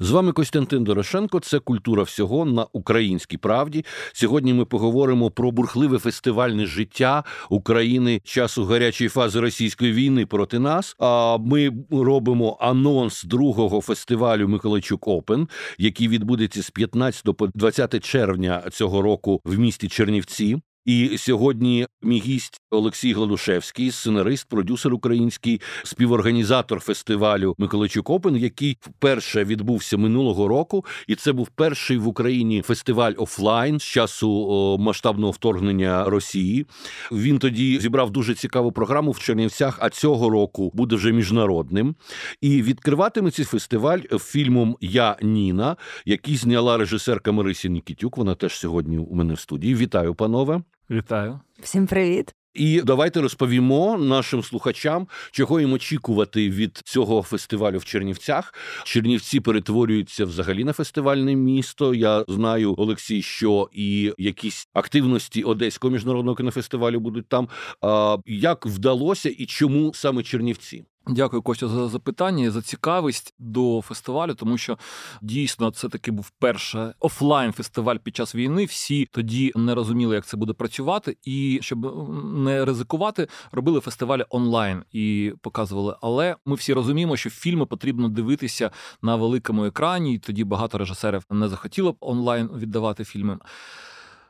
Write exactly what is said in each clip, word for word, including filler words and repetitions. З вами Костянтин Дорошенко. Це «Культура всього» на Українській правді. Сьогодні ми поговоримо про бурхливе фестивальне життя України часу гарячої фази російської війни проти нас. А ми робимо анонс другого фестивалю «Миколайчук Опен», який відбудеться з п'ятнадцятого по двадцяте червня цього року в місті Чернівці. І сьогодні мій гість Олексій Гладушевський, сценарист, продюсер український, співорганізатор фестивалю «Миколайчук Опен», який вперше відбувся минулого року, і це був перший в Україні фестиваль офлайн з часу масштабного вторгнення Росії. Він тоді зібрав дуже цікаву програму в Чернівцях, а цього року буде вже міжнародним. І відкриватиме цей фестиваль фільмом «Я, Ніна», який зняла режисерка Марися Нікітюк. Вона теж сьогодні у мене в студії. Вітаю, панове. Вітаю. Всім привіт. І давайте розповімо нашим слухачам, чого їм очікувати від цього фестивалю в Чернівцях. Чернівці перетворюються взагалі на фестивальне місто. Я знаю, Олексій, що і якісь активності Одеського міжнародного кінофестивалю будуть там. А як вдалося і чому саме Чернівці? Дякую, Костя, за запитання і за цікавість до фестивалю, тому що дійсно це таки був перший офлайн-фестиваль під час війни. Всі тоді не розуміли, як це буде працювати, і щоб не ризикувати, робили фестивалі онлайн і показували. Але ми всі розуміємо, що фільми потрібно дивитися на великому екрані, і тоді багато режисерів не захотіло б онлайн віддавати фільми.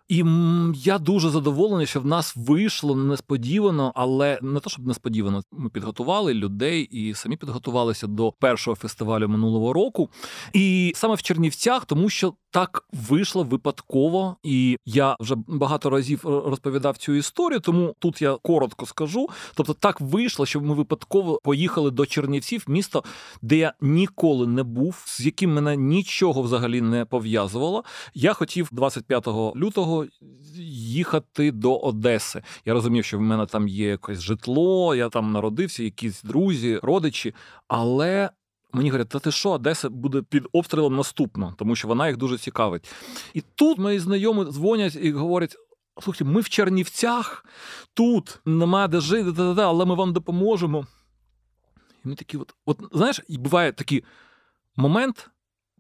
І я дуже задоволений, що в нас вийшло несподівано, але не то, щоб несподівано. Ми підготували людей і самі підготувалися до першого фестивалю минулого року. І саме в Чернівцях, тому що так вийшло випадково. І я вже багато разів розповідав цю історію, тому тут я коротко скажу. Тобто так вийшло, що ми випадково поїхали до Чернівців, місто, де я ніколи не був, з яким мене нічого взагалі не пов'язувало. Я хотів двадцять п'ятого лютого їхати до Одеси. Я розумів, що в мене там є якесь житло, я там народився, якісь друзі, родичі, але мені говорять, та ти що, Одеса буде під обстрілом наступно, тому що вона їх дуже цікавить. І тут мої знайомі дзвонять і говорять, слухайте, ми в Чернівцях, тут немає де жити, але ми вам допоможемо. І ми такі, от, от знаєш, буває такий момент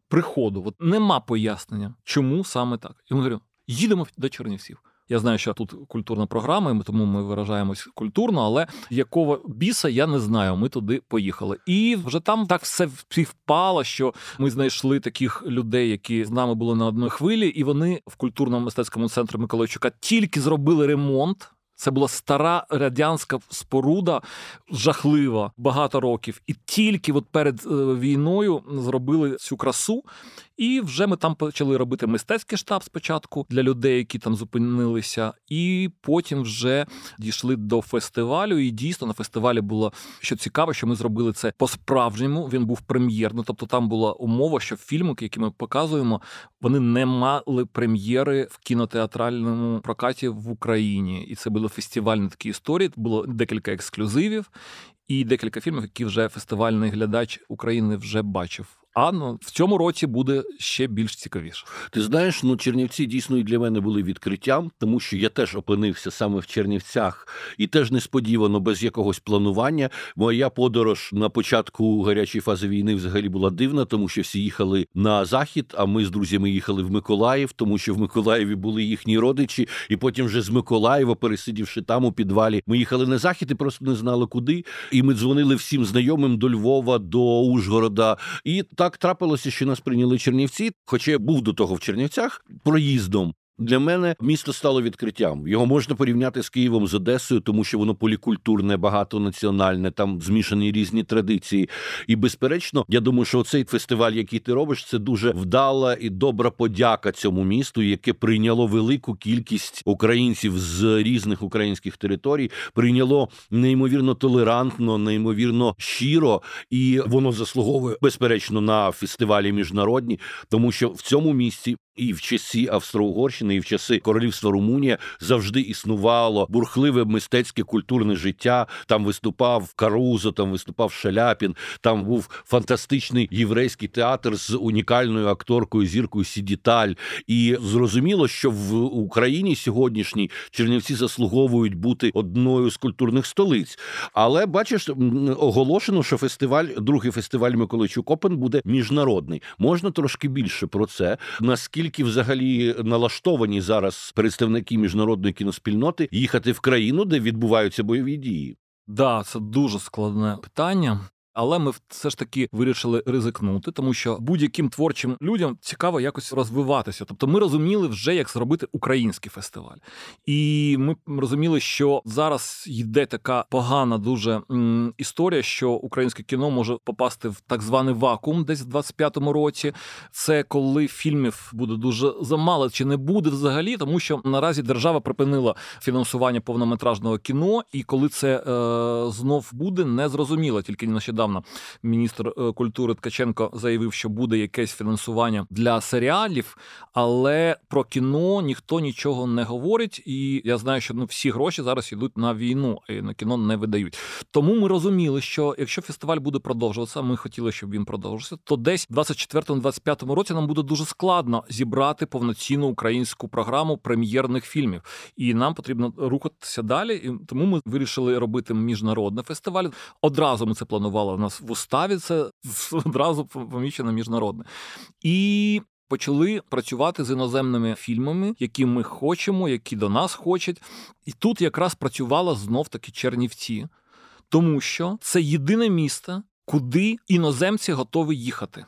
приходу, от нема пояснення, чому саме так. І ми говоримо, їдемо до Чернівців. Я знаю, що тут культурна програма, тому ми виражаємось культурно, але якого біса, я не знаю. Ми туди поїхали. І вже там так все співпало, що ми знайшли таких людей, які з нами були на одній хвилі, і вони в культурно-мистецькому центрі Миколайчука тільки зробили ремонт. Це була стара радянська споруда, жахлива, багато років. І тільки от перед війною зробили цю красу. І вже ми там почали робити мистецький штаб спочатку для людей, які там зупинилися. І потім вже дійшли до фестивалю. І дійсно на фестивалі було, що цікаво, що ми зробили це по-справжньому. Він був прем'єрний. Тобто там була умова, що фільми, які ми показуємо, вони не мали прем'єри в кінотеатральному прокаті в Україні. І це були фестивальні такі історії, було декілька ексклюзивів і декілька фільмів, які вже фестивальний глядач України вже бачив. А ну, в цьому році буде ще більш цікавіше. Ти знаєш, ну Чернівці дійсно і для мене були відкриттям, тому що я теж опинився саме в Чернівцях і теж несподівано, без якогось планування. Моя подорож на початку гарячої фази війни взагалі була дивна, тому що всі їхали на захід, а ми з друзями їхали в Миколаїв, тому що в Миколаєві були їхні родичі, і потім вже з Миколаєва, пересидівши там у підвалі, ми їхали на захід і просто не знали куди, і ми дзвонили всім знайомим до Львова, до Ужгорода, і так Так трапилося, що нас прийняли Чернівці, хоча я був до того в Чернівцях проїздом. Для мене місто стало відкриттям. Його можна порівняти з Києвом, з Одесою, тому що воно полікультурне, багатонаціональне, там змішані різні традиції. І, безперечно, я думаю, що цей фестиваль, який ти робиш, це дуже вдала і добра подяка цьому місту, яке прийняло велику кількість українців з різних українських територій, прийняло неймовірно толерантно, неймовірно щиро, і воно заслуговує, безперечно, на фестивалі міжнародні, тому що в цьому місті І в часи Австро-Угорщини, і в часи Королівства Румунія завжди існувало бурхливе мистецьке культурне життя. Там виступав Карузо, там виступав Шаляпін, там був фантастичний єврейський театр з унікальною акторкою, зіркою Сідіталь. І зрозуміло, що в Україні сьогоднішній Чернівці заслуговують бути одною з культурних столиць. Але, бачиш, оголошено, що фестиваль, другий фестиваль Миколайчук Опен буде міжнародний. Можна трошки більше про це? Наскільки Наскільки взагалі налаштовані зараз представники міжнародної кіноспільноти їхати в країну, де відбуваються бойові дії? Да, це дуже складне питання. Але ми все ж таки вирішили ризикнути, тому що будь-яким творчим людям цікаво якось розвиватися. Тобто ми розуміли вже, як зробити український фестиваль. І ми розуміли, що зараз йде така погана дуже м, історія, що українське кіно може попасти в так званий вакуум десь в двадцять п'ятому році. Це коли фільмів буде дуже замало, чи не буде взагалі, тому що наразі держава припинила фінансування повнометражного кіно, і коли це е, знов буде, не зрозуміло, тільки нещодавно міністр культури Ткаченко заявив, що буде якесь фінансування для серіалів, але про кіно ніхто нічого не говорить, і я знаю, що ну, всі гроші зараз йдуть на війну, і на кіно не видають. Тому ми розуміли, що якщо фестиваль буде продовжуватися, ми хотіли, щоб він продовжився, то десь в двадцять четвертому - двадцять п'ятому році нам буде дуже складно зібрати повноцінну українську програму прем'єрних фільмів. І нам потрібно рухатися далі, і тому ми вирішили робити міжнародний фестиваль. Одразу ми це планували. У нас в уставі це одразу помічено міжнародне. І почали працювати з іноземними фільмами, які ми хочемо, які до нас хочуть. І тут якраз працювала знов-таки Чернівці, тому що це єдине місто, куди іноземці готові їхати.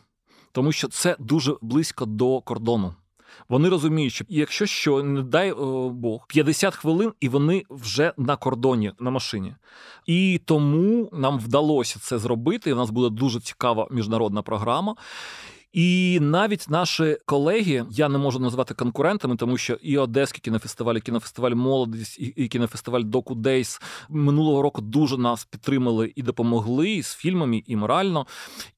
Тому що це дуже близько до кордону. Вони розуміють, що якщо що, не дай Бог, п'ятдесят хвилин, і вони вже на кордоні, на машині. І тому нам вдалося це зробити, і в нас буде дуже цікава міжнародна програма. І навіть наші колеги, я не можу назвати конкурентами, тому що і Одеський кінофестиваль, і кінофестиваль «Молодість», і кінофестиваль «Докудейс» минулого року дуже нас підтримали і допомогли і з фільмами, і морально.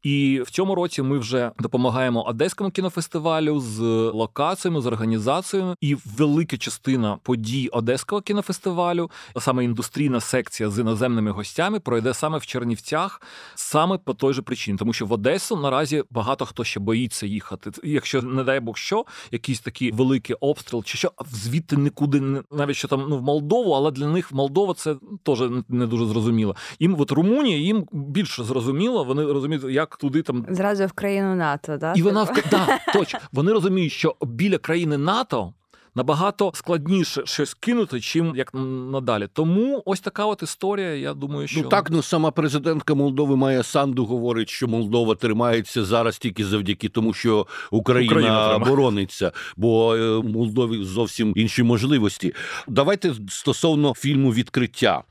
І в цьому році ми вже допомагаємо Одеському кінофестивалю з локаціями, з організаціями. І велика частина подій Одеського кінофестивалю, саме індустрійна секція з іноземними гостями, пройде саме в Чернівцях, саме по той же причині. Тому що в Одесу наразі багато хто ще боїться їхати. Якщо, не дай Бог, що, якийсь такий великий обстріл, чи що, звідти нікуди, не, навіть що там ну, в Молдову, але для них Молдова це теж не дуже зрозуміло. Їм, от Румунія, їм більше зрозуміло, вони розуміють, як туди там... Зразу в країну НАТО, да? І вона, в... да, точно. Вони розуміють, що біля країни НАТО набагато складніше щось кинути, чим як надалі. Тому ось така от історія, я думаю, що... Ну так, ну сама президентка Молдови Мая Санду говорить, що Молдова тримається зараз тільки завдяки тому, що Україна, Україна борониться, бо Молдові зовсім інші можливості. Давайте стосовно фільму «Відкриття».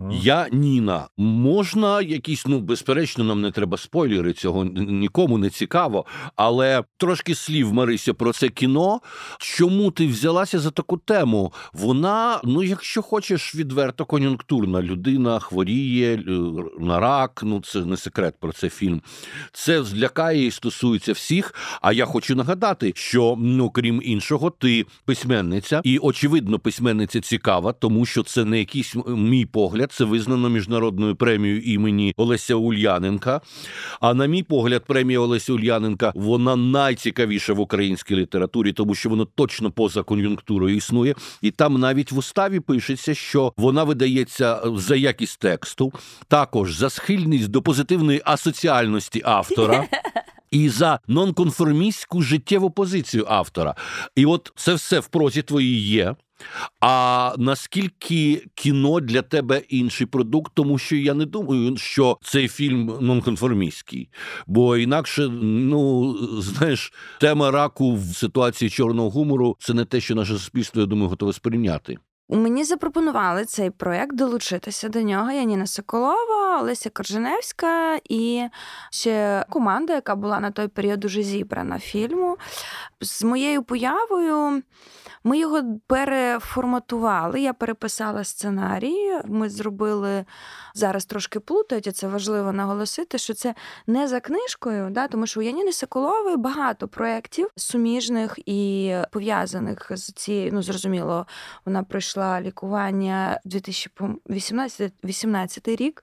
Ага. Я, Ніна, можна якісь, ну, безперечно, нам не треба спойлери, цього нікому не цікаво, але трошки слів, Марися, про це кіно. Чому ти взялася за таку тему? Вона, ну, якщо хочеш, відверто кон'юнктурна. Людина хворіє на рак, ну, це не секрет про це фільм. Це злякає і стосується всіх. А я хочу нагадати, що, ну, крім іншого, ти письменниця. І, очевидно, письменниця цікава, тому що це не якийсь мій погляд. Це визнано міжнародною премією імені Олеся Ульяненка. А на мій погляд, премія Олеся Ульяненка, вона найцікавіша в українській літературі, тому що вона точно поза кон'юнктурою існує, і там навіть в уставі пишеться, що вона видається за якість тексту, також за схильність до позитивної асоціальності автора і за нонконформістську життєву позицію автора. І от це все в прозі твоїй є. А наскільки кіно для тебе інший продукт, тому що я не думаю, що цей фільм нонконформістський. Бо інакше, ну, знаєш, тема раку в ситуації чорного гумору – це не те, що наше суспільство, я думаю, готове сприйняти. Мені запропонували цей проєкт, долучитися до нього. Яніна Соколова, Олеся Корженевська і ще команда, яка була на той період дуже зібрана фільму. З моєю появою ми його переформатували, я переписала сценарій. Ми зробили, зараз трошки плутають, і це важливо наголосити, що це не за книжкою, да? Тому що у Яніни Соколової багато проєктів суміжних і пов'язаних з цією, ну, зрозуміло, вона пройшла лікування дві тисячі вісімнадцятий рік,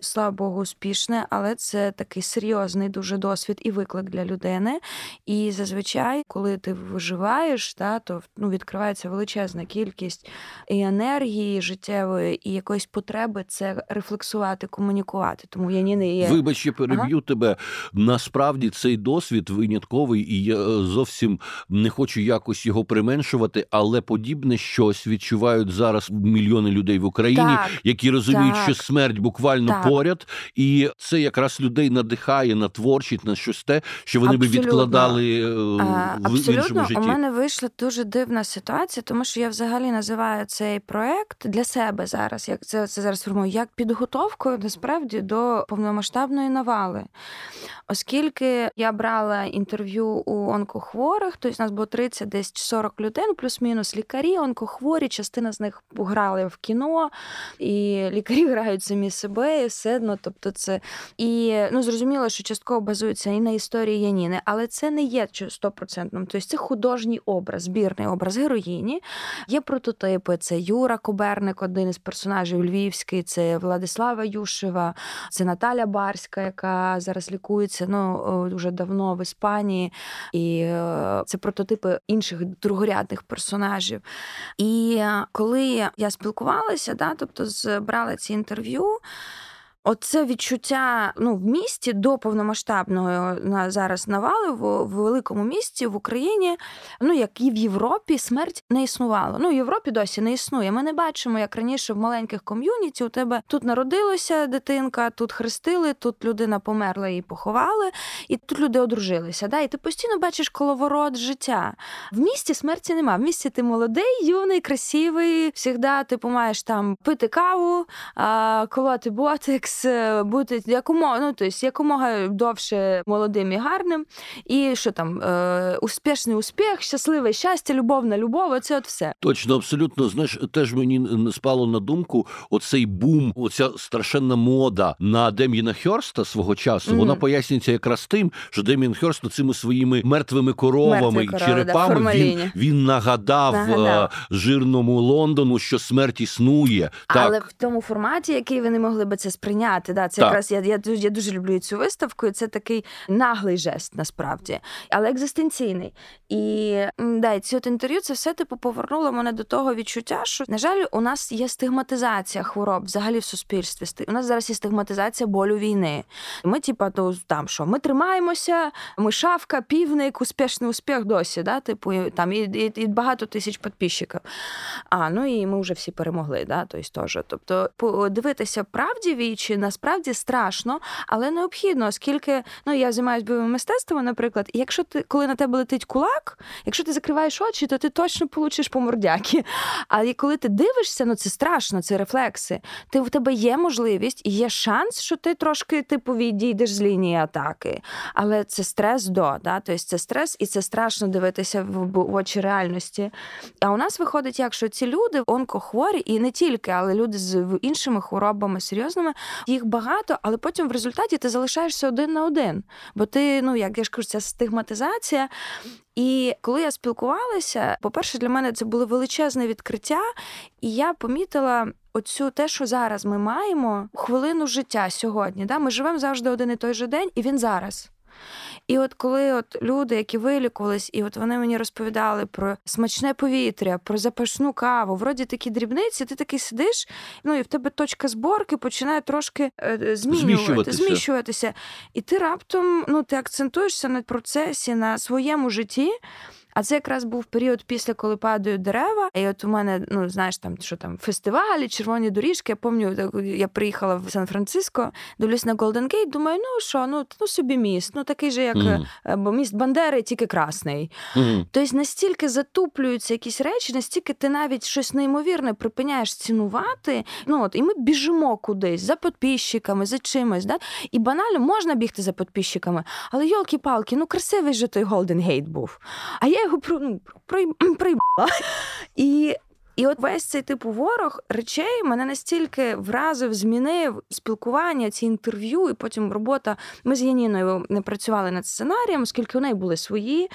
слава Богу, успішне, але це такий серйозний дуже досвід і виклик для людини. І зазвичай, коли ти виживаєш, та, то ну, відкривається величезна кількість і енергії життєвої, і якоїсь потреби це рефлексувати, комунікувати. Тому я ні, не є... Вибач, я переб'ю ага. тебе. Насправді цей досвід винятковий, і я зовсім не хочу якось його применшувати, але подібне щось відчуваю. Відчувають зараз мільйони людей в Україні, так, які розуміють, так, що смерть буквально так. поряд, і це якраз людей надихає на творчість, на щось те, що вони абсолютно. би відкладали а, в абсолютно. іншому житті. У мене вийшла дуже дивна ситуація, тому що я взагалі називаю цей проект для себе зараз, як це, це зараз формую, як підготовкою насправді до повномасштабної навали. Оскільки я брала інтерв'ю у онкохворих, тобто у нас було тридцять, десь сорок людей, плюс-мінус лікарі, онкохворі, частина з них грали в кіно, і лікарі грають самі себе, і все одно, ну, тобто це... І, ну, зрозуміло, що частково базується і на історії Яніни, але це не є сто процентним. Тобто це художній образ, збірний образ героїні. Є прототипи, це Юра Куберник, один із персонажів львівський, це Владислава Юшева, це Наталя Барська, яка зараз лікується, ну, дуже давно в Іспанії, і це прототипи інших другорядних персонажів. І І коли я спілкувалася, да, тобто збрала ці інтерв'ю, оце відчуття, ну, в місті до повномасштабного на зараз навали в, в великому місті в Україні, ну, як і в Європі, смерть не існувала. Ну, в Європі досі не існує. Ми не бачимо, як раніше в маленьких ком'юніті у тебе тут народилася дитинка, тут хрестили, тут людина померла і поховали, і тут люди одружилися. Да? І ти постійно бачиш коловорот життя. В місті смерті нема. В місті ти молодий, юний, красивий, завжди ти маєш там пити каву, колоти ботик, бути якомога, ну, тобто, якомога довше молодим і гарним, і що там, е, успішний успіх, щасливе щастя, любовна любов, оце от все. Точно, абсолютно, знаєш, теж мені спало на думку оцей бум, оця страшенна мода на Дем'єна Герста свого часу, mm-hmm. вона пояснюється якраз тим, що Дем'єн Герст цими своїми мертвими коровами і черепами, да, він, він нагадав, нагадав. Е, жирному Лондону, що смерть існує. Але так. в тому форматі, який вони могли би це сприйняти, Да, це так. якраз я, я, я дуже люблю цю виставку, і це такий наглий жест, насправді, але екзистенційний. І да, ці от інтерв'ю, це все типу повернуло мене до того відчуття, що, на жаль, у нас є стигматизація хвороб взагалі в суспільстві. У нас зараз є стигматизація болю війни. Ми, типу, то, там що, ми тримаємося, ми шавка, півник, успішний успіх досі, да, типу, і, там і, і, і багато тисяч підписчиків. А, ну і ми вже всі перемогли, да, тобто теж. Тобто, дивитися правді вічі, чи насправді страшно, але необхідно, оскільки, ну, я займаюсь бойовим мистецтвом, наприклад, і якщо ти, коли на тебе летить кулак, якщо ти закриваєш очі, то ти точно получиш по мордяки. А коли ти дивишся, ну, це страшно, це рефлекси. Ти, в тебе є можливість і є шанс, що ти трошки, типу, відійдеш з лінії атаки. Але це стрес до, да? Тобто це стрес, і це страшно дивитися в, в очі реальності. А у нас виходить, якщо ці люди онкохворі, і не тільки, але люди з іншими хворобами серйозними, їх багато, але потім в результаті ти залишаєшся один на один. Бо ти, ну, як я ж кажу, ця стигматизація. І коли я спілкувалася, по-перше, для мене це було величезне відкриття, і я помітила оцю те, що зараз ми маємо, хвилину життя сьогодні. Да? Ми живемо завжди один і той же день, і він зараз. І от коли от люди, які вилікувались, і от вони мені розповідали про смачне повітря, про запашну каву, вроді такі дрібниці, ти такий сидиш, ну і в тебе точка зборки починає трошки е, змінювати, зміщуватися. І ти раптом, ну, ти акцентуєшся на процесі, на своєму житті, А це якраз був період після, коли падають дерева. І от у мене, ну, знаєш, там, що там, фестивалі, червоні доріжки. Я пам'ятаю, я приїхала в Сан-Франциско, дивлюсь на Голден Гейт, думаю, ну що, ну, ну собі міст, ну такий же, як mm-hmm. міст Бандери, тільки красний. Mm-hmm. Тобто настільки затуплюються якісь речі, настільки ти навіть щось неймовірне припиняєш цінувати. Ну, от, і ми біжимо кудись за підписчиками, за чимось. Да? І банально можна бігти за підписчиками, але йолки-палки, ну красивий же той Голден Гейт був. А я його про, ну, про, проїбала. І, і от весь цей типу ворог речей мене настільки вразив, змінив спілкування, ці інтерв'ю, і потім робота. Ми з Яніною не працювали над сценарієм, оскільки у неї були свої.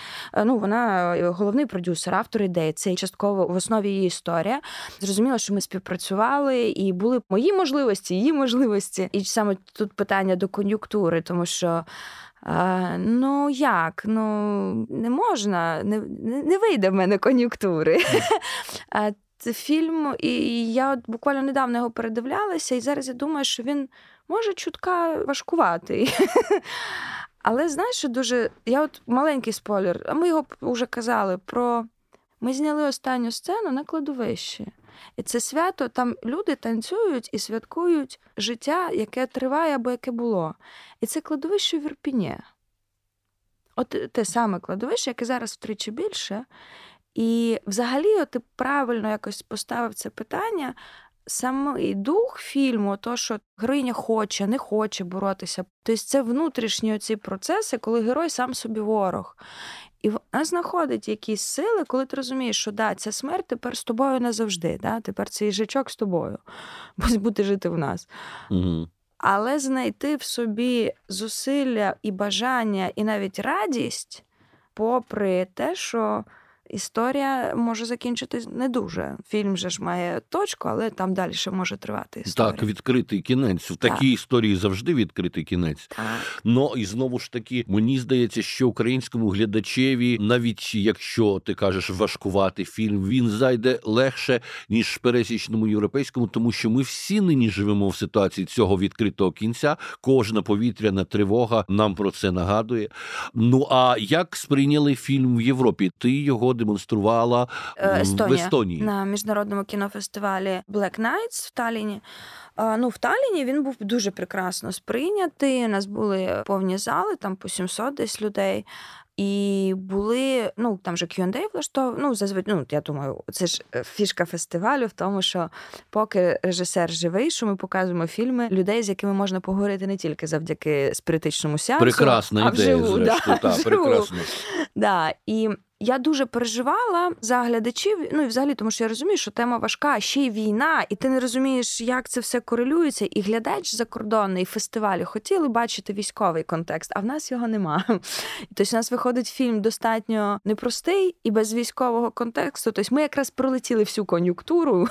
Ну, вона головний продюсер, автор ідеї. Це частково в основі її історія. Зрозуміло, що ми співпрацювали, і були мої можливості, її можливості. І саме тут питання до кон'юнктури, тому що А, ну як? Ну не можна, не, не вийде в мене кон'юнктури. А це фільм, і я от буквально недавно його передивлялася, і зараз я думаю, що він може чутка важкуватий. Але знаєш, що дуже... Я от маленький спойлер, а ми його вже казали про... Ми зняли останню сцену на кладовищі. І це свято, там люди танцюють і святкують життя, яке триває або яке було. І це кладовище в Ірпіні. От те саме кладовище, яке зараз втричі більше. І взагалі ти правильно якось поставив це питання. Самий дух фільму, то, що героїня хоче, не хоче боротися. Тобто це внутрішні оці процеси, коли герой сам собі ворог. І вона знаходить якісь сили, коли ти розумієш, що да, ця смерть тепер з тобою назавжди, да? Тепер цей жичок з тобою, буде жити в нас. Mm-hmm. Але знайти в собі зусилля і бажання, і навіть радість, попри те, що історія може закінчитись не дуже. Фільм же ж має точку, але там далі ще може тривати історія. Так, відкритий кінець. В такій так. історії завжди відкритий кінець. Так. Ну, і знову ж таки, мені здається, що українському глядачеві, навіть якщо, ти кажеш, важкуватий фільм, він зайде легше, ніж пересічному європейському, тому що ми всі нині живемо в ситуації цього відкритого кінця. Кожна повітряна тривога нам про це нагадує. Ну, а як сприйняли фільм в Європі? Ти його демонструвала Естонія. В Естонії. На міжнародному кінофестивалі Black Nights в Талліні. Ну, в Талліні він був дуже прекрасно сприйнятий. У нас були повні зали, там по сімсот десь людей. І були, ну, там же к'ю енд ей влаштовано, ну, зазвичай, ну, я думаю, це ж фішка фестивалю в тому, що поки режисер живий, що ми показуємо фільми людей, з якими можна поговорити не тільки завдяки спіритичному сеансу, прекрасна а ідея, вживу. Зрештою, да, та, прекрасно. Да, і я дуже переживала за глядачів, ну і взагалі, тому що я розумію, що тема важка, ще й війна, і ти не розумієш, як це все корелюється. І глядач закордонний, і фестивалі хотіли бачити військовий контекст, а в нас його нема. Тобто у нас виходить фільм достатньо непростий і без військового контексту. Тобто ми якраз пролетіли всю кон'юнктуру.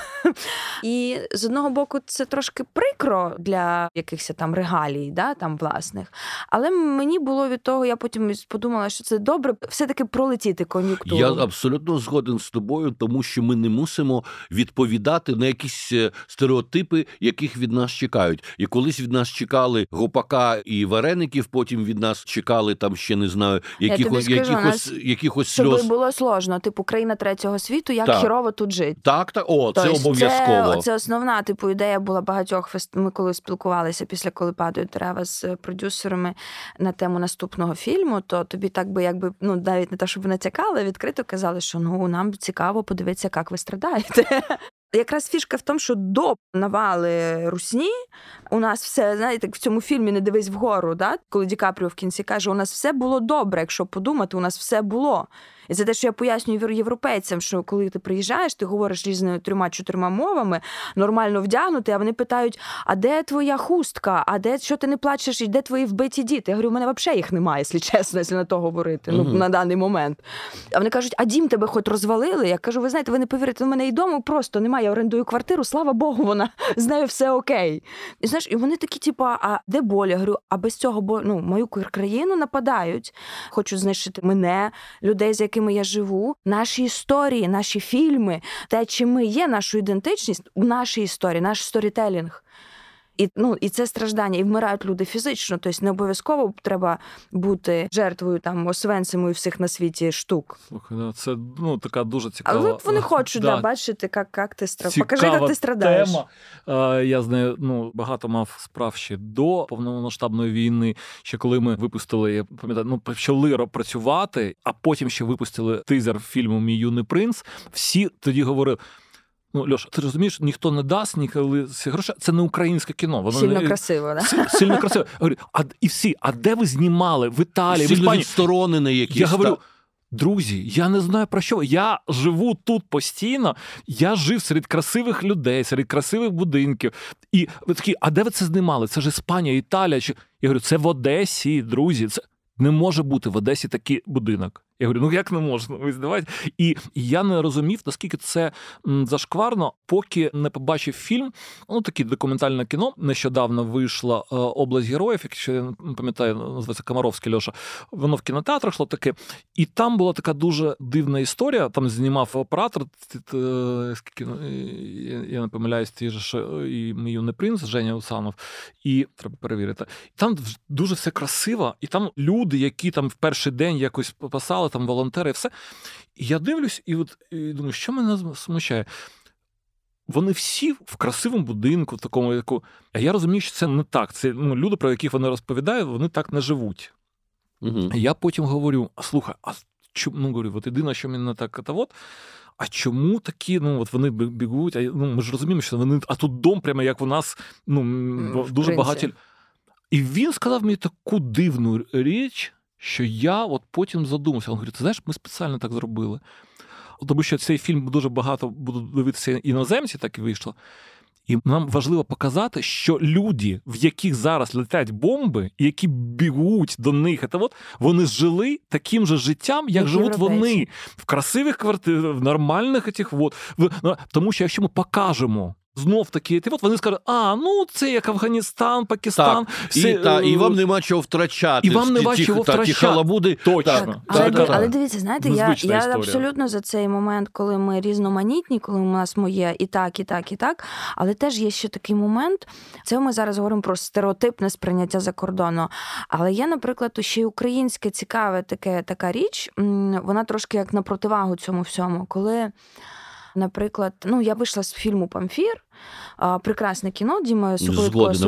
І з одного боку це трошки прикро для якихось там регалій, да, там власних. Але мені було від того, я потім подумала, що це добре все-таки пролетіти кон'юнктуру. Ніхто. Я абсолютно згоден з тобою, тому що ми не мусимо відповідати на якісь стереотипи, яких від нас чекають. І колись від нас чекали гопака і вареників, потім від нас чекали там, ще не знаю, якихось якихось якихось сльоз. Це було сложно, типу країна третього світу, як так. хірово тут жить. Так, так, о, це тобто, обов'язково. Це, це основна типу ідея була багатьох фест... Ми коли спілкувалися після коли падають дерева з продюсерами на тему наступного фільму, то тобі так би якби, ну, навіть не те, щоб натякали, але відкрито казали, що ну, нам цікаво подивитися, як ви страдаєте. Якраз фішка в тому, що до навали русні, у нас все, знаєте, в цьому фільмі «Не дивись вгору», да? Коли Ді Капріо в кінці каже, у нас все було добре, якщо подумати, у нас все було. І це те, що я пояснюю європейцям, що коли ти приїжджаєш, ти говориш різними трьома-чотирма мовами, нормально вдягнути, а вони питають, а де твоя хустка, а де, що ти не плачеш, і де твої вбиті діти? Я говорю, у мене взагалі їх немає, якщо чесно, якщо на то говорити, ну, mm-hmm. на даний момент. А вони кажуть, а дім тебе хоч розвалили? Я кажу, ви знаєте, ви не повірите, в мене і дому просто немає, я орендую квартиру, слава Богу, вона, з нею все окей. І знаєш, і вони такі, типа, а де боль? Я говорю, а без цього, бо, ну, мою країну нападають, хочуть знищити мене, людей, з якими я живу, наші історії, наші фільми, те, чим ми є, нашу ідентичність, в нашій історії, наш сторітелінг. І, ну, і це страждання, і вмирають люди фізично, тобто не обов'язково треба бути жертвою там Освенциму і всіх на світі штук. Слухай, ну, це, ну, така дуже цікава. Але вони хочуть, да, да, бачити, як, як ти страдаєш. Покажи, як ти страдаєш. Цікава тема. Я з нею, ну, багато мав справ ще до повномасштабної війни, ще коли ми випустили, я пам'ятаю, ну, почали працювати, а потім ще випустили тизер фільму «Мій юний принц», всі тоді говорили: ну, Льош, ти розумієш, ніхто не дасть ніколи грошей. Це не українське кіно. Воно сильно не... красиво, да? С... Сильно красиво. Я говорю, а і всі, а де ви знімали? В Італії, в Іспанії? Відсторонене якісь. Я говорю: друзі, я не знаю про що. Я живу тут постійно. Я жив серед красивих людей, серед красивих будинків. І ви такі: а де ви це знімали? Це ж Іспанія, Італія. Чи... Я говорю: це в Одесі, друзі. Це не може бути в Одесі такий будинок. Я говорю: ну як не можна, ви здавайте. І я не розумів, наскільки це зашкварно, поки не побачив фільм, ну, таке документальне кіно, нещодавно вийшла «Область героїв», якщо я не пам'ятаю, називається Комаровський Льоша, воно в кінотеатрах йшло таке, і там була така дуже дивна історія, там знімав оператор, я не помиляюсь, ті ж і «Мій юний принц», Женя Усанов, і треба перевірити. Там дуже все красиво, і там люди, які там в перший день якось писали, там волонтери, все. І я дивлюсь, і от і думаю, що мене смущає? Вони всі в красивому будинку, в такому, яку... А я розумію, що це не так. Це, ну, люди, про яких вони розповідають, вони так не живуть. Угу. Я потім говорю: а слухай, а чому, ну, говорю, от єдине, що мене так, та от, а чому такі, ну, от вони бігуть, а, ну, ми ж розуміємо, що вони, а тут дом прямо як у нас, ну, в дуже багаті. І він сказав мені таку дивну річ, що я от потім задумався. Він говорить: ти знаєш, ми спеціально так зробили. Тому що цей фільм дуже багато будуть дивитися іноземці, так і вийшло. І нам важливо показати, що люди, в яких зараз летять бомби, які бігуть до них, це от, вони жили таким же життям, як і живуть європейці. Вони. В красивих квартирах, в нормальних цих от. Тому що якщо ми покажемо знов таки, от вони скажуть: а, ну, це як Афганістан, Пакистан. Так, все, і, та, і вам нема чого втрачати. І вам нема чого втрачати. Ті халабуди. Точно. Так, так, але, так, але дивіться, знаєте, я, я абсолютно за цей момент, коли ми різноманітні, коли у нас моє і так, і так, і так. Але теж є ще такий момент, це ми зараз говоримо про стереотипне сприйняття за кордону. Але є, наприклад, ще й українське цікаве таке, така річ, вона трошки як на противагу цьому всьому, коли... Наприклад, ну, я вийшла з фільму «Памфір», прекрасне кіно Діма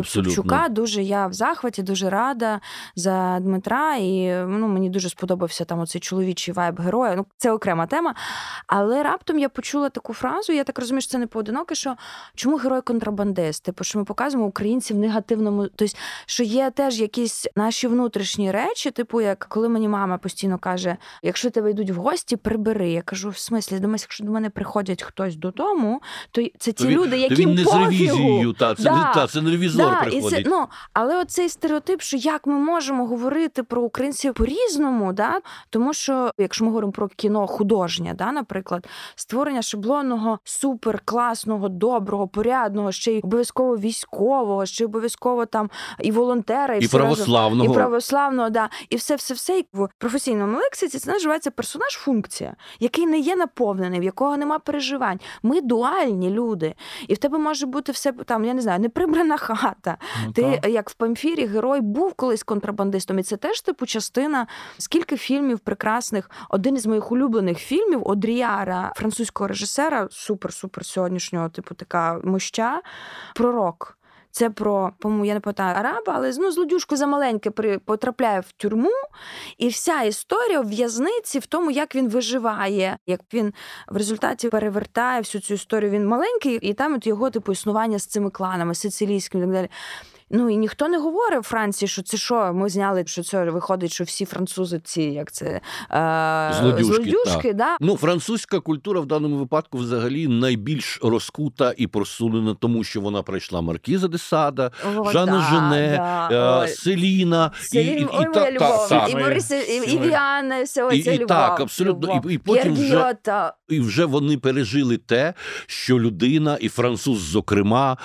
Супчука, дуже я в захваті, дуже рада за Дмитра, і, ну, мені дуже сподобався там оцей чоловічий вайб героя, ну, це окрема тема, але раптом я почула таку фразу, я так розумію, що це не поодиноке, що чому герой-контрабандист, типу, що ми показуємо українців в негативному, тобто, що є теж якісь наші внутрішні речі, типу, як коли мені мама постійно каже: якщо тебе йдуть в гості, прибери, я кажу: в смислі, думаю, якщо до мене приходять хтось додому, то це ті люди, які він не пофігу. З ревізією, та, це, да. не, та, це не ревізор да, приходить. Це, ну, але оцей стереотип, що як ми можемо говорити про українців по-різному, да? Тому що, якщо ми говоримо про кіно художнє, да, наприклад, створення шаблонного, суперкласного, доброго, порядного, ще й обов'язково військового, ще й обов'язково там і волонтера, і, і православного, разом, і, православного да. і все-все-все. І в професійному лексиці це називається персонаж-функція, який не є наповнений, в якого нема переживань. Ми дуальні люди. І в тебе може бути все, там, я не знаю, неприбрана хата. Ну, ти, так. як в «Памфірі», герой був колись контрабандистом. І це теж, типу, частина. Скільки фільмів прекрасних. Один із моїх улюблених фільмів Одріяра, французького режисера, супер-супер сьогоднішнього, типу, така моща, «Пророк». Це про, по-моєму, я не пам'ятаю, араба, але, ну, злодюшку за маленьке потрапляє в тюрму, і вся історія в в'язниці в тому, як він виживає, як він в результаті перевертає всю цю історію. Він маленький, і там от його, типу, існування з цими кланами, сицилійськими і так далі. Ну, і ніхто не говорив у Франції, що це що, ми зняли, що це виходить, що всі французи ці, як це, е... злодюшки. злодюшки да. Ну, французька культура в даному випадку взагалі найбільш розкута і просунена, тому що вона пройшла Маркіза де Сада, О, Жана да, Жене, да. Е... Селіна, Селін, і, і, ой, і, та, любов, та, і, Мариса, і, і Віана, і все, і, це і, любов. Так, абсолютно. Любов. І, і потім вже, і вже вони пережили те, що людина, і француз, зокрема,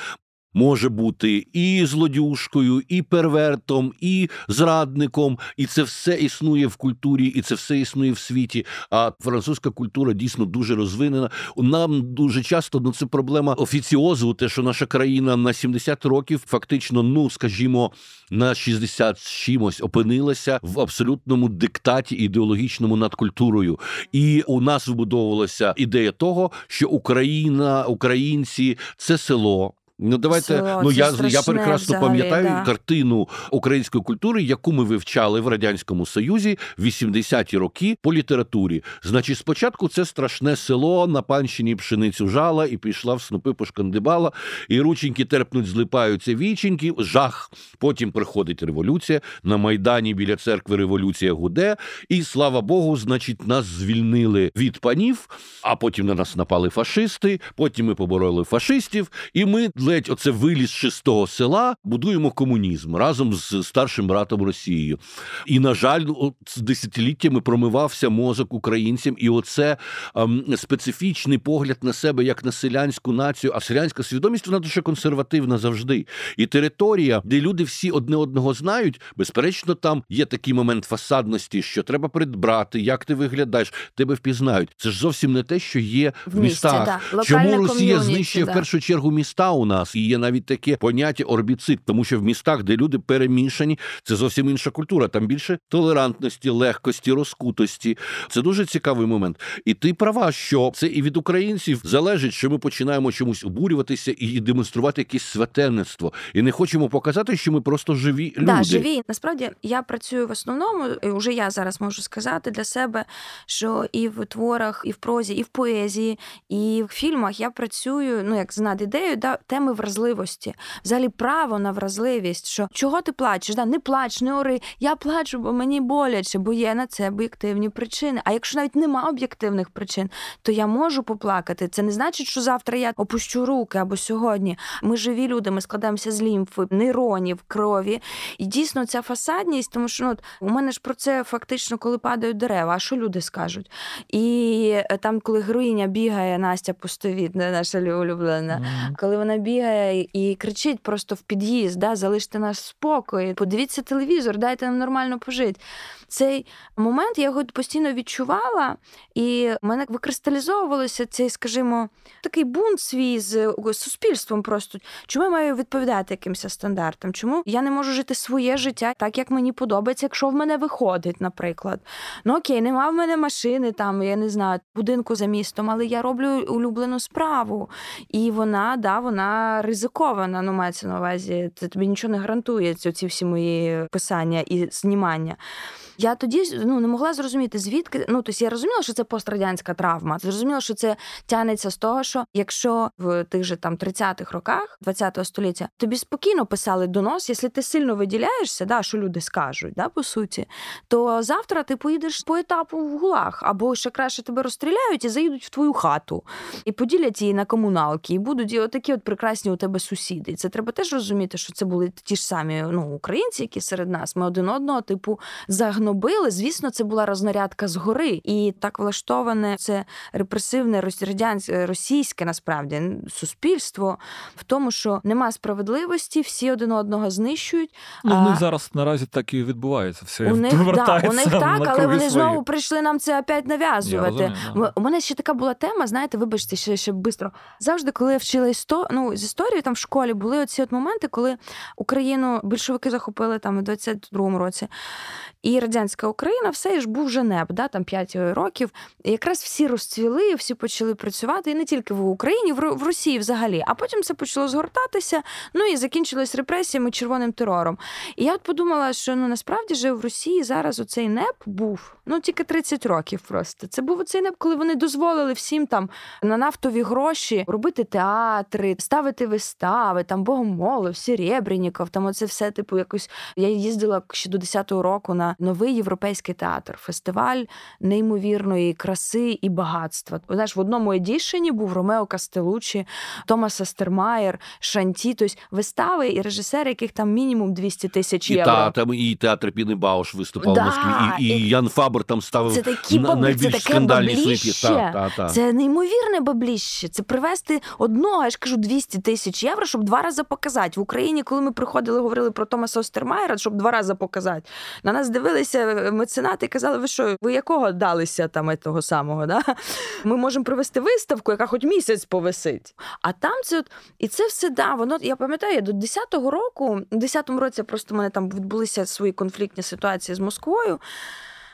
може бути і злодюшкою, і первертом, і зрадником, і це все існує в культурі, і це все існує в світі. А французька культура дійсно дуже розвинена. Нам дуже часто, ну це проблема офіціозу, те, що наша країна на сімдесят років фактично, ну скажімо, на шістдесят з чимось опинилася в абсолютному диктаті ідеологічному над культурою. І у нас вбудовувалася ідея того, що Україна, українці – це село. Ну давайте, Все, ну я, я прекрасно взагалі, пам'ятаю да. картину української культури, яку ми вивчали в Радянському Союзі в вісімдесяті роки по літературі. Значить, спочатку це страшне село, на панщині пшеницю жала і пішла в снопи пошкандибала, і рученьки терпнуть, злипаються віченьки, жах. Потім приходить революція, на Майдані біля церкви революція гуде, і слава Богу, значить, нас звільнили від панів, а потім на нас напали фашисти, потім ми побороли фашистів, і ми... ледь оце вилізши з того села, будуємо комунізм разом з старшим братом Росією. І, на жаль, з десятиліттями промивався мозок українцям, і оце ем, специфічний погляд на себе як на селянську націю. А селянська свідомість, вона дуже консервативна завжди. І територія, де люди всі одне одного знають, безперечно, там є такий момент фасадності, що треба придбати, як ти виглядаєш, тебе впізнають. Це ж зовсім не те, що є в містах. В місті, да. Чому Росія знищує да. в першу чергу міста у нас. І є навіть таке поняття орбіцид, тому що в містах, де люди перемішані, це зовсім інша культура. Там більше толерантності, легкості, розкутості. Це дуже цікавий момент. І ти права, що це і від українців залежить, що ми починаємо чомусь обурюватися і демонструвати якесь святенництво. І не хочемо показати, що ми просто живі люди. Так, да, живі. Насправді, я працюю в основному, і вже я зараз можу сказати для себе, що і в творах, і в прозі, і в поезії, і в фільмах я працюю, ну, як знад ідею, да, теми вразливості, взагалі право на вразливість, що чого ти плачеш, да? Не плач, не ори, я плачу, бо мені боляче, бо є на це об'єктивні причини. А якщо навіть нема об'єктивних причин, то я можу поплакати. Це не значить, що завтра я опущу руки або сьогодні. Ми живі люди, ми складаємося з лімфи, нейронів, крові. І дійсно ця фасадність, тому що ну, от, у мене ж про це фактично, коли падають дерева, а що люди скажуть? І там, коли героїня бігає, Настя Пустовіт, наша улюблена, mm-hmm. коли вона бігає і кричить просто в під'їзд, да, залиште нас в спокої, подивіться телевізор, дайте нам нормально пожити. Цей момент я його постійно відчувала, і в мене викристалізовувалося цей, скажімо, такий бунт свій з суспільством просто. Чому я маю відповідати якимось стандартам? Чому я не можу жити своє життя так, як мені подобається, якщо в мене виходить, наприклад. Ну окей, нема в мене машини, там, я не знаю, будинку за містом, але я роблю улюблену справу. І вона, да, вона ризикована, ну, мається на увазі, це тобі нічого не гарантує, ці всі мої писання і знімання. Я тоді ну, не могла зрозуміти, звідки... Ну, тобто я розуміла, що це пострадянська травма. Зрозуміла, що це тягнеться з того, що якщо в тих же там тридцятих роках ХХ століття тобі спокійно писали донос, якщо ти сильно виділяєшся, да, що люди скажуть, да, по суті, то завтра ти поїдеш по етапу в ГУЛАГ, або ще краще тебе розстріляють і заїдуть в твою хату, і поділять її на комуналки, і будуть і отакі от прекрасні у тебе сусіди. І це треба теж розуміти, що це були ті ж самі ну, українці, які серед нас. Ми один одного, типу, загнали. Били. Звісно, це була рознарядка згори. І так влаштоване це репресивне радянське, російське, насправді, суспільство в тому, що нема справедливості, всі один одного знищують. Ну, а... в них зараз наразі так і відбувається. Все у них, да, у них так, але вони свої. Знову прийшли нам це опять нав'язувати. Розумію, да. У мене ще така була тема, знаєте, вибачте, ще, ще бистро. Завжди, коли я вчила істо... ну, з історії, там в школі були оці от моменти, коли Україну більшовики захопили там у двадцять другому році. І радянська Україна, все ж був Женеб, да, там п'ять років. І якраз всі розцвіли, всі почали працювати, і не тільки в Україні, в Росії взагалі. А потім це почало згортатися, ну і закінчилось репресіями, червоним терором. І я от подумала, що ну насправді же в Росії зараз оцей НЕП був, ну тільки тридцять років просто. Це був оцей НЕП, коли вони дозволили всім там на нафтові гроші робити театри, ставити вистави, там Богомолов, Серебряніков, там оце все типу якось. Я їздила ще до десятого року на новий новий європейський театр, фестиваль неймовірної краси і багатства. Знаєш, в одному едішені був Ромео Кастелуччі, Томаса Стермаєр, Шанті, тобто вистави і режисери, яких там мінімум двісті тисяч євро. І та, там і театр Піни Бауш виступав да, в Москві, і, і, і Ян Фабер там ставив це такі баб... найбільш це скандальні сліпі. Та, та, та. Це неймовірне бабліще. Це привезти одного, я ж кажу, двісті тисяч євро, щоб два рази показати. В Україні, коли ми приходили, говорили про Томаса Остермаєра, щоб два рази показати. На нас дивилися меценати і казали, ви що, ви якого далися там того самого, да? Ми можемо провести виставку, яка хоч місяць повисить. А там це, от, і це все, да, воно, я пам'ятаю, я до десятого року, в десятому році просто в мене там відбулися свої конфліктні ситуації з Москвою.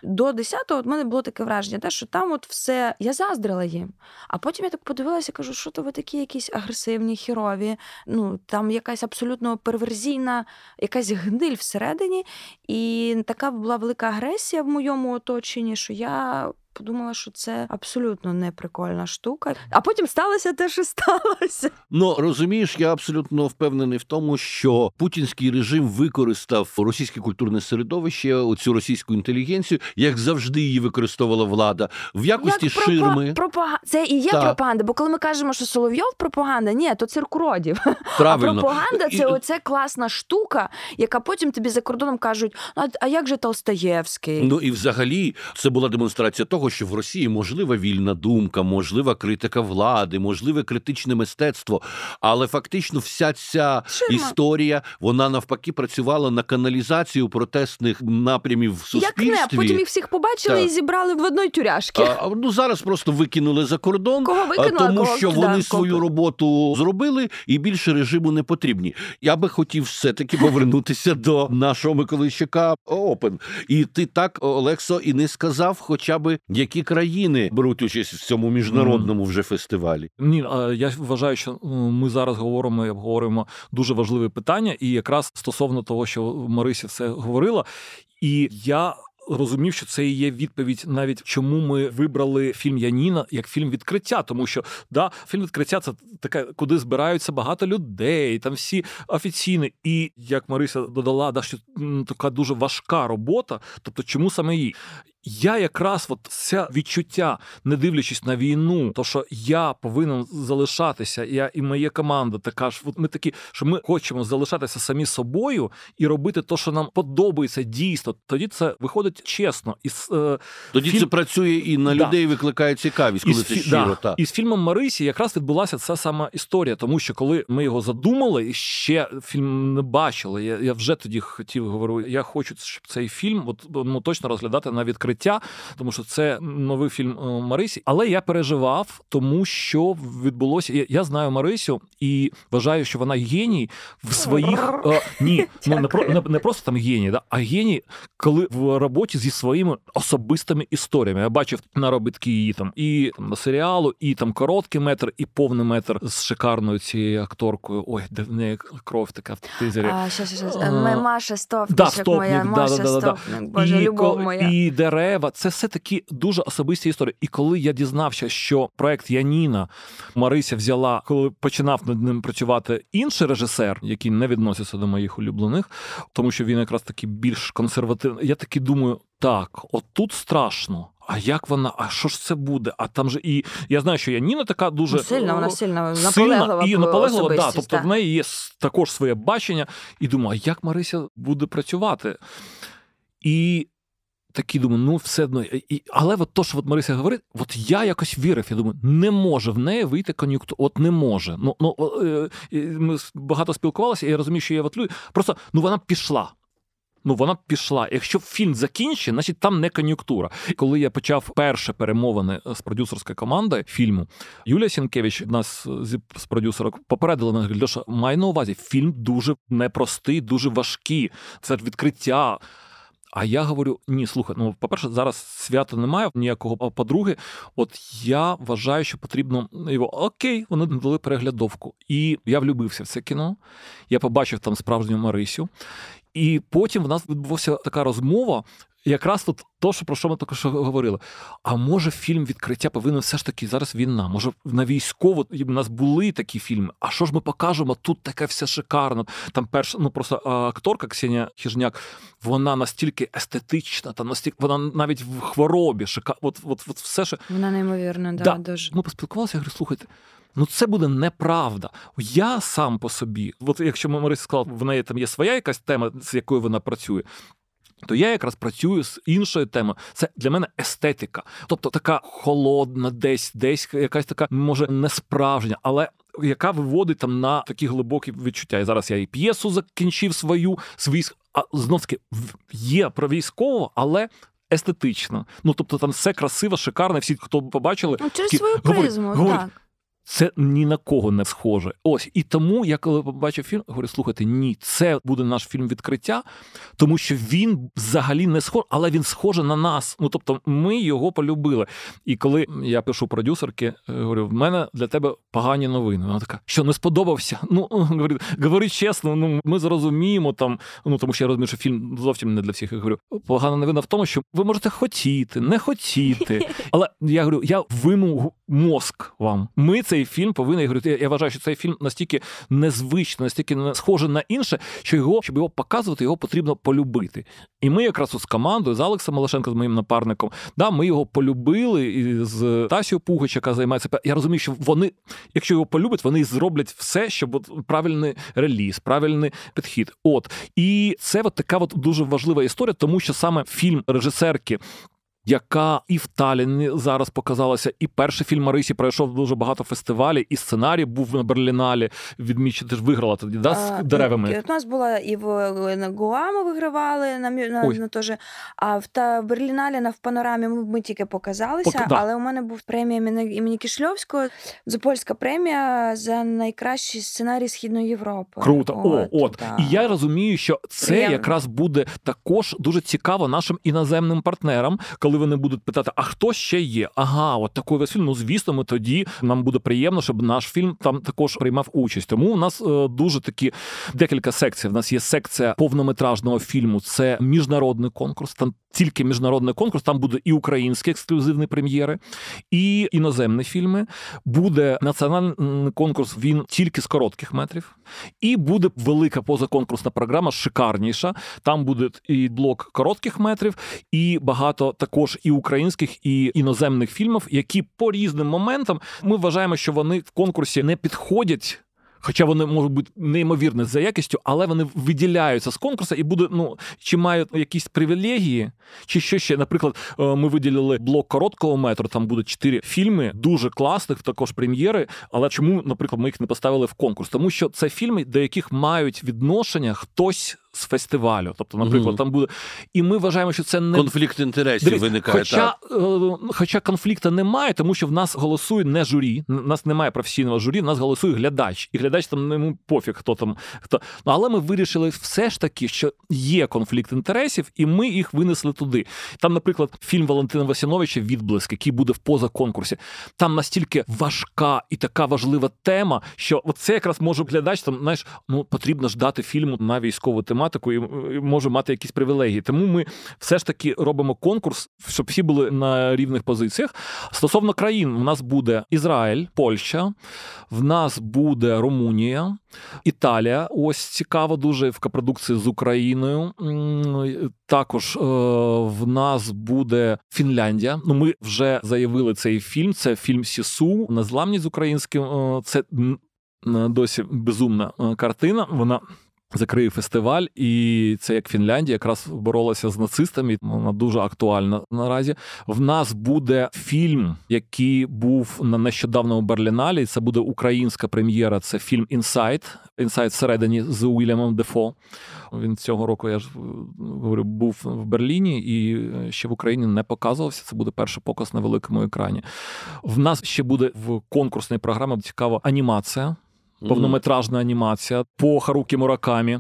До десятого в мене було таке враження, те, що там от все, я заздрила їм. А потім я так подивилася, кажу, що то ви такі якісь агресивні, хірові, ну, там якась абсолютно перверзійна, якась гниль всередині. І така була велика агресія в моєму оточенні, що я подумала, що це абсолютно неприкольна штука. А потім сталося те, що сталося. Ну, розумієш, я абсолютно впевнений в тому, що путінський режим використав російське культурне середовище, оцю російську інтелігенцію, як завжди її використовувала влада, в якості як пропа- ширми. Пропага... Це і є та. пропаганда, бо коли ми кажемо, що Соловйов пропаганда, ні, то цирк уродів. Правильно. А пропаганда і... – це оце класна штука, яка потім тобі за кордоном кажуть, а як же Толстоєвський? Ну і взагалі це була демонстрація того, що в Росії можлива вільна думка, можлива критика влади, можливе критичне мистецтво, але фактично вся ця Ширма. історія, вона навпаки працювала на каналізацію протестних напрямів в суспільстві. Як не, потім їх всіх побачили так. і зібрали в одної тюряшки. А, ну зараз просто викинули за кордон, кого викинула, тому кого... що вони да, свою кого... роботу зробили і більше режиму не потрібні. Я би хотів все-таки повернутися до нашого Миколайчука Опен. І ти так, Олексо, і не сказав хоча би які країни беруть участь в цьому міжнародному вже фестивалі? Ні, я вважаю, що ми зараз говоримо і обговорюємо дуже важливе питання, і якраз стосовно того, що Марися все говорила, і я розумів, що це і є відповідь навіть, чому ми вибрали фільм «Яніна» як фільм відкриття, тому що, да, фільм відкриття – це таке, куди збираються багато людей, там всі офіційні. І, як Марися додала, да, що така дуже важка робота, тобто чому саме її? Я якраз от це відчуття, не дивлячись на війну, то, що я повинен залишатися, я і моя команда така ж, от ми такі, що ми хочемо залишатися самі собою і робити те, що нам подобається дійсно. Тоді це виходить чесно. І, е, Тоді фільм... це працює і на людей да. викликає цікавість, коли і це фі... щиро. Да. Та. І з фільмом Марисі якраз відбулася ця сама історія, тому що коли ми його задумали, і ще фільм не бачили, я, я вже тоді хотів, говорю, я хочу, щоб цей фільм от, ну, точно розглядати на відкритті. Тому що це новий фільм Марисі. Але я переживав, тому що відбулося... Я знаю Марисю і вважаю, що вона геній в своїх... Е, ні, ну, не, про, не, не просто там геній, да, а геній, коли в роботі зі своїми особистими історіями. Я бачив наробітки її там і там, на серіалу, і там короткий метр, і повний метр з шикарною цією акторкою. Ой, де в неї кров така в тизері. А, що, що, що. Ми, Маша Стопник, да, як моя. Маша да, да, Стопник, да, да. Боже, і, любов моя. І Дере це все такі дуже особисті історії. І коли я дізнався, що проект «Яніна» Марися взяла, коли починав над ним працювати інший режисер, який не відноситься до моїх улюблених, тому що він якраз такий більш консервативний. Я таки думаю, так, отут страшно. А як вона? А що ж це буде? А там же і... Я знаю, що Яніна така дуже... Ну, сильна, вона сильна, сильна наполеглива і наполеглива, да, тобто та. В неї є також своє бачення. І думаю, а як Марися буде працювати? І... Такі, думаю, ну, все одно. І, але от то, що от Марися говорить, от я якось вірив. Я думаю, не може в неї вийти кон'юнктура. От не може. Ну, ну, ми багато спілкувалися, і я розумію, що я от люди. Просто, ну, вона пішла. Ну, вона пішла. Якщо фільм закінчить, значить, там не кон'юнктура. Коли я почав перше перемовини з продюсерською командою фільму, Юлія Сінкевич, одна з продюсерок, попередила мене, говорить, Льоша, май на увазі, фільм дуже непростий, дуже важкий. Це відкриття. А я говорю, ні, слухай, ну, по-перше, зараз свята немає ніякого, а по-друге, от я вважаю, що потрібно його, окей, вони дали переглядовку. І я влюбився в це кіно, я побачив там справжню Марисю, і потім в нас відбувалася така розмова, якраз от то, що про що ми також говорили. А може фільм «Відкриття» повинен все ж таки, зараз війна, може на військово, в нас були такі фільми, а що ж ми покажемо, тут таке все шикарно. Там перша, ну просто акторка Ксенія Хижняк, вона настільки естетична, та настільки, вона навіть в хворобі, шика, от, от, от все ще. Вона неймовірна, да, да. Дуже. Ми поспілкувалися, я говорю, слухайте, ну це буде неправда. Я сам по собі, от якщо Марися сказала, в неї там є своя якась тема, з якою вона працює, то я якраз працюю з іншою темою. Це для мене естетика. Тобто така холодна десь, десь якась така, може, несправжня, але яка виводить там на такі глибокі відчуття. І зараз я і п'єсу закінчив свою, свій, а знов-таки є про військового, але естетично. Ну, тобто там все красиво, шикарно, всі, хто побачили. Ну, через такі, свою призму, говорить, так. Говорить, це ні на кого не схоже. Ось, і тому я коли побачив фільм, говорю, слухайте, ні, це буде наш фільм «Відкриття», тому що він взагалі не схожий, але він схожий на нас. Ну, тобто, ми його полюбили. І коли я пишу продюсерки, говорю, в мене для тебе погані новини. Вона така, що, не сподобався? Ну, говорю, говори чесно, ну, ми зрозуміємо там, ну, тому що я розумію, що фільм зовсім не для всіх. Я говорю, погана новина в тому, що ви можете хотіти, не хотіти. Але я говорю, я виму мозк вам. Ми це цей фільм повинен, говорити, я вважаю, що цей фільм настільки незвичний, настільки не схожий на інше, що його, щоб його показувати, його потрібно полюбити. І ми якраз з командою, з Олексом Малашенко, з моїм напарником, да, ми його полюбили, і з Тасією Пугач, яка займається, я розумію, що вони, якщо його полюбять, вони зроблять все, щоб от правильний реліз, правильний підхід. От. І це от така от дуже важлива історія, тому що саме фільм режисерки, яка і в Таллінні зараз показалася, і перший фільм Марисі пройшов дуже багато фестивалів, і сценарій був на Берлінале, відмічено, ти ж виграла тоді, да, з а, деревами? У нас була і в на Гуаму вигравали, на, на, на теж, а в та Берлінале, на в панорамі ми, ми тільки показалися, Пок, да. Але у мене був премія імені, імені Кішльовського, польська премія за найкращий сценарій Східної Європи. Круто, от, о, от. Да. І я розумію, що це Приємно. Якраз буде також дуже цікаво нашим іноземним партнерам, коли вони будуть питати, а хто ще є? Ага, от такий весь фільм, ну, звісно, ми тоді, нам буде приємно, щоб наш фільм там також приймав участь. Тому у нас е, дуже такі декілька секцій. У нас є секція повнометражного фільму, це міжнародний конкурс, там тільки міжнародний конкурс, там будуть і українські ексклюзивні прем'єри, і іноземні фільми. Буде національний конкурс, він тільки з коротких метрів. І буде велика позаконкурсна програма, шикарніша. Там буде і блок коротких метрів, і багато також також і українських, і іноземних фільмів, які по різним моментам, ми вважаємо, що вони в конкурсі не підходять, хоча вони можуть бути неймовірні за якістю, але вони виділяються з конкурсу і буде, ну, чи мають якісь привілегії, чи що ще. Наприклад, ми виділили блок короткого метру, там будуть чотири фільми, дуже класних, також прем'єри, але чому, наприклад, ми їх не поставили в конкурс? Тому що це фільми, до яких мають відношення хтось з фестивалю. Тобто, наприклад, mm-hmm. там буде... І ми вважаємо, що це не... Конфлікт інтересів Диві... виникає. Хоча, так. Хоча конфлікту немає, тому що в нас голосує не журі, в нас немає професійного журі, в нас голосує глядач. І глядач там, йому пофіг, хто там... Хто... Але ми вирішили все ж таки, що є конфлікт інтересів, і ми їх винесли туди. Там, наприклад, фільм Валентина Васяновича «Відблиск», який буде в позаконкурсі. Там настільки важка і така важлива тема, що це якраз може глядач, там, знаєш, ну, потрібно ж дати фільму на військову тематику, і може мати якісь привілегії. Тому ми все ж таки робимо конкурс, щоб всі були на рівних позиціях. Стосовно країн, в нас буде Ізраїль, Польща, в нас буде Румунія, Італія. Ось цікаво дуже в копродукції з Україною. Також в нас буде Фінляндія. Ну, ми вже заявили цей фільм. Це фільм «Сісу», «Незламність» з українським. Це досі безумна картина. Вона... закриє фестиваль, і це як Фінляндія якраз боролася з нацистами, вона дуже актуальна наразі. В нас буде фільм, який був на нещодавному Берліналі, це буде українська прем'єра, це фільм «Інсайд», «Інсайд всередині» з Уільямом Дефо. Він цього року, я ж говорю, був в Берліні і ще в Україні не показувався, це буде перший показ на великому екрані. В нас ще буде в конкурсній програмі цікава анімація, повнометражна анімація по Харукі Муракамі.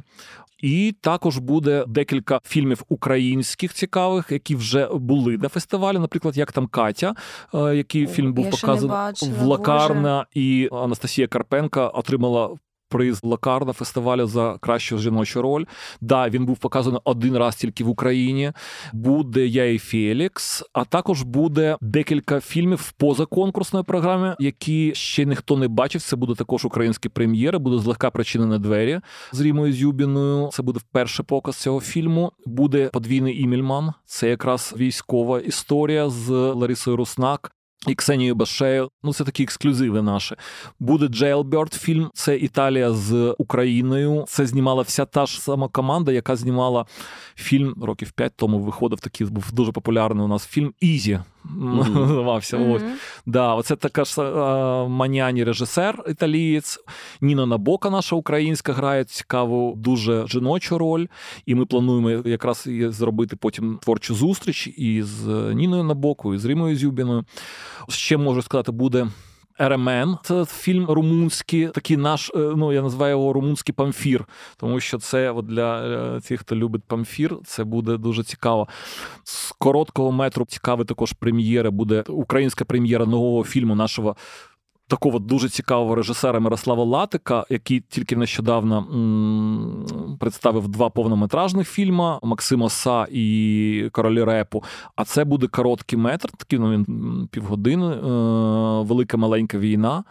І також буде декілька фільмів українських цікавих, які вже були на фестивалі. Наприклад, як там «Катя», який фільм був показаний, Влакарна, і Анастасія Карпенка отримала приз Лакарна фестивалю за кращу жіночу роль. Да, він був показаний один раз тільки в Україні. Буде «Я і Фелікс», а також буде декілька фільмів в позаконкурсної програми, які ще ніхто не бачив. Це буде також українські прем'єри. Буде «Злегка причинені двері» з Рімою Зюбіною. Це буде перший показ цього фільму. Буде «Подвійний Імельман». Це якраз військова історія з Ларисою Руснак і Ксенією Башею. Ну, це такі ексклюзиви наші. Буде «Jailbird» фільм. Це Італія з Україною. Це знімала вся та ж сама команда, яка знімала фільм років п'ять тому. Виходив такий, був дуже популярний у нас фільм «Ізі». Називався. Mm-hmm. Mm-hmm. Да, оце така ж Маняні режисер італієць. Ніна Набока наша українська грає цікаву дуже жіночу роль. І ми плануємо якраз зробити потім творчу зустріч і з Ніною Набокою, і з Римою Зюбіною. Ще, можу сказати, буде «Еремен». Це фільм румунський, такий наш, ну, я називаю його румунський «Памфір», тому що це от для тих, хто любить «Памфір», це буде дуже цікаво. З короткого метру цікаві також прем'єри. Буде українська прем'єра нового фільму нашого такого дуже цікавого режисера Мирослава Латика, який тільки нещодавно м- представив два повнометражних фільми «Максима Са» і «Королі репу». А це буде короткий метр, такий, ну, він півгодини, е- «Велика маленька війна».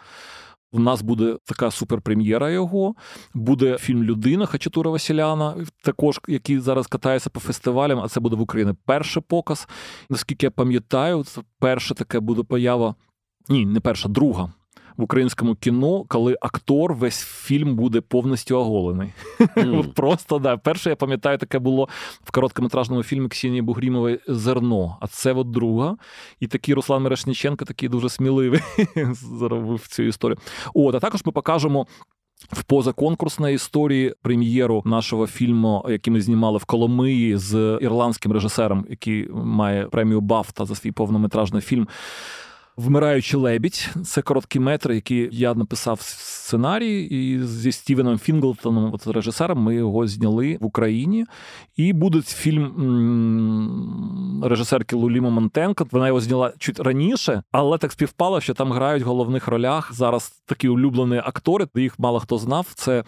У нас буде така суперпрем'єра його. Буде фільм «Людина» Хачатура Василяна, також, який зараз катається по фестивалям, а це буде в Україні перший показ. Наскільки я пам'ятаю, це перша така буде поява, ні, не перша, друга, в українському кіно, коли актор весь фільм буде повністю оголений. Mm. Просто, да. Перше, я пам'ятаю, таке було в короткометражному фільмі Ксенії Бугрімової «Зерно». А це от друга. І такий Руслан Мирошніченко, такий дуже сміливий, зробив цю історію. От, а також ми покажемо в позаконкурсній історії прем'єру нашого фільму, який ми знімали в Коломиї з ірландським режисером, який має премію «Бафта» за свій повнометражний фільм «Вмираючий лебідь». Це короткий метр, який я написав сценарій, і зі Стівеном Фінглтоном, от режисером, ми його зняли в Україні. І буде фільм м- режисерки Луліма Монтенко. Вона його зняла чуть раніше, але так співпало, що там грають в головних ролях зараз такі улюблені актори, їх мало хто знав. Це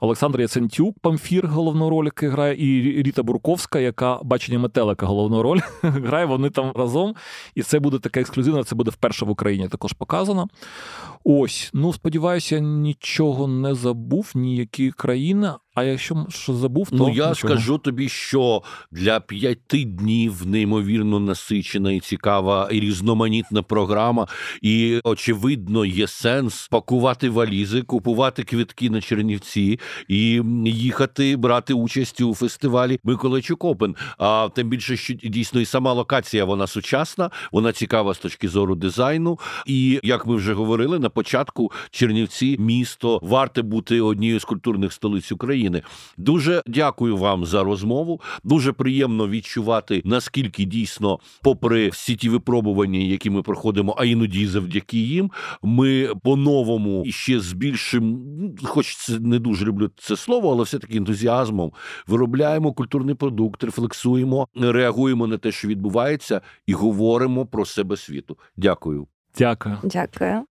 Олександр Яцентюк, Памфір, головну роль, який грає, і Ріта Бурковська, яка «Бачення метелика» головну роль грає, вони там разом. І це буде таке ексклюзивне, це буде вперше в Україні також показано. Ось, ну, сподіваюся, я нічого не забув, ніякі країни. А якщо що забув, то... Ну, я нічого. Скажу тобі, що для п'яти днів неймовірно насичена і цікава, і різноманітна програма, і, очевидно, є сенс пакувати валізи, купувати квитки на Чернівці і їхати, брати участь у фестивалі «Миколайчук Опен». А тим більше, що дійсно і сама локація, вона сучасна, вона цікава з точки зору дизайну. І, як ми вже говорили, на початку Чернівці, місто, варте бути однією з культурних столиць України. Дуже дякую вам за розмову. Дуже приємно відчувати, наскільки дійсно, попри всі ті випробування, які ми проходимо, а іноді завдяки їм, ми по-новому і ще з більшим, хоч це не дуже люблю це слово, але все-таки ентузіазмом, виробляємо культурний продукт, рефлексуємо, реагуємо на те, що відбувається, і говоримо про себе світу. Дякую. Дякую. Дякую.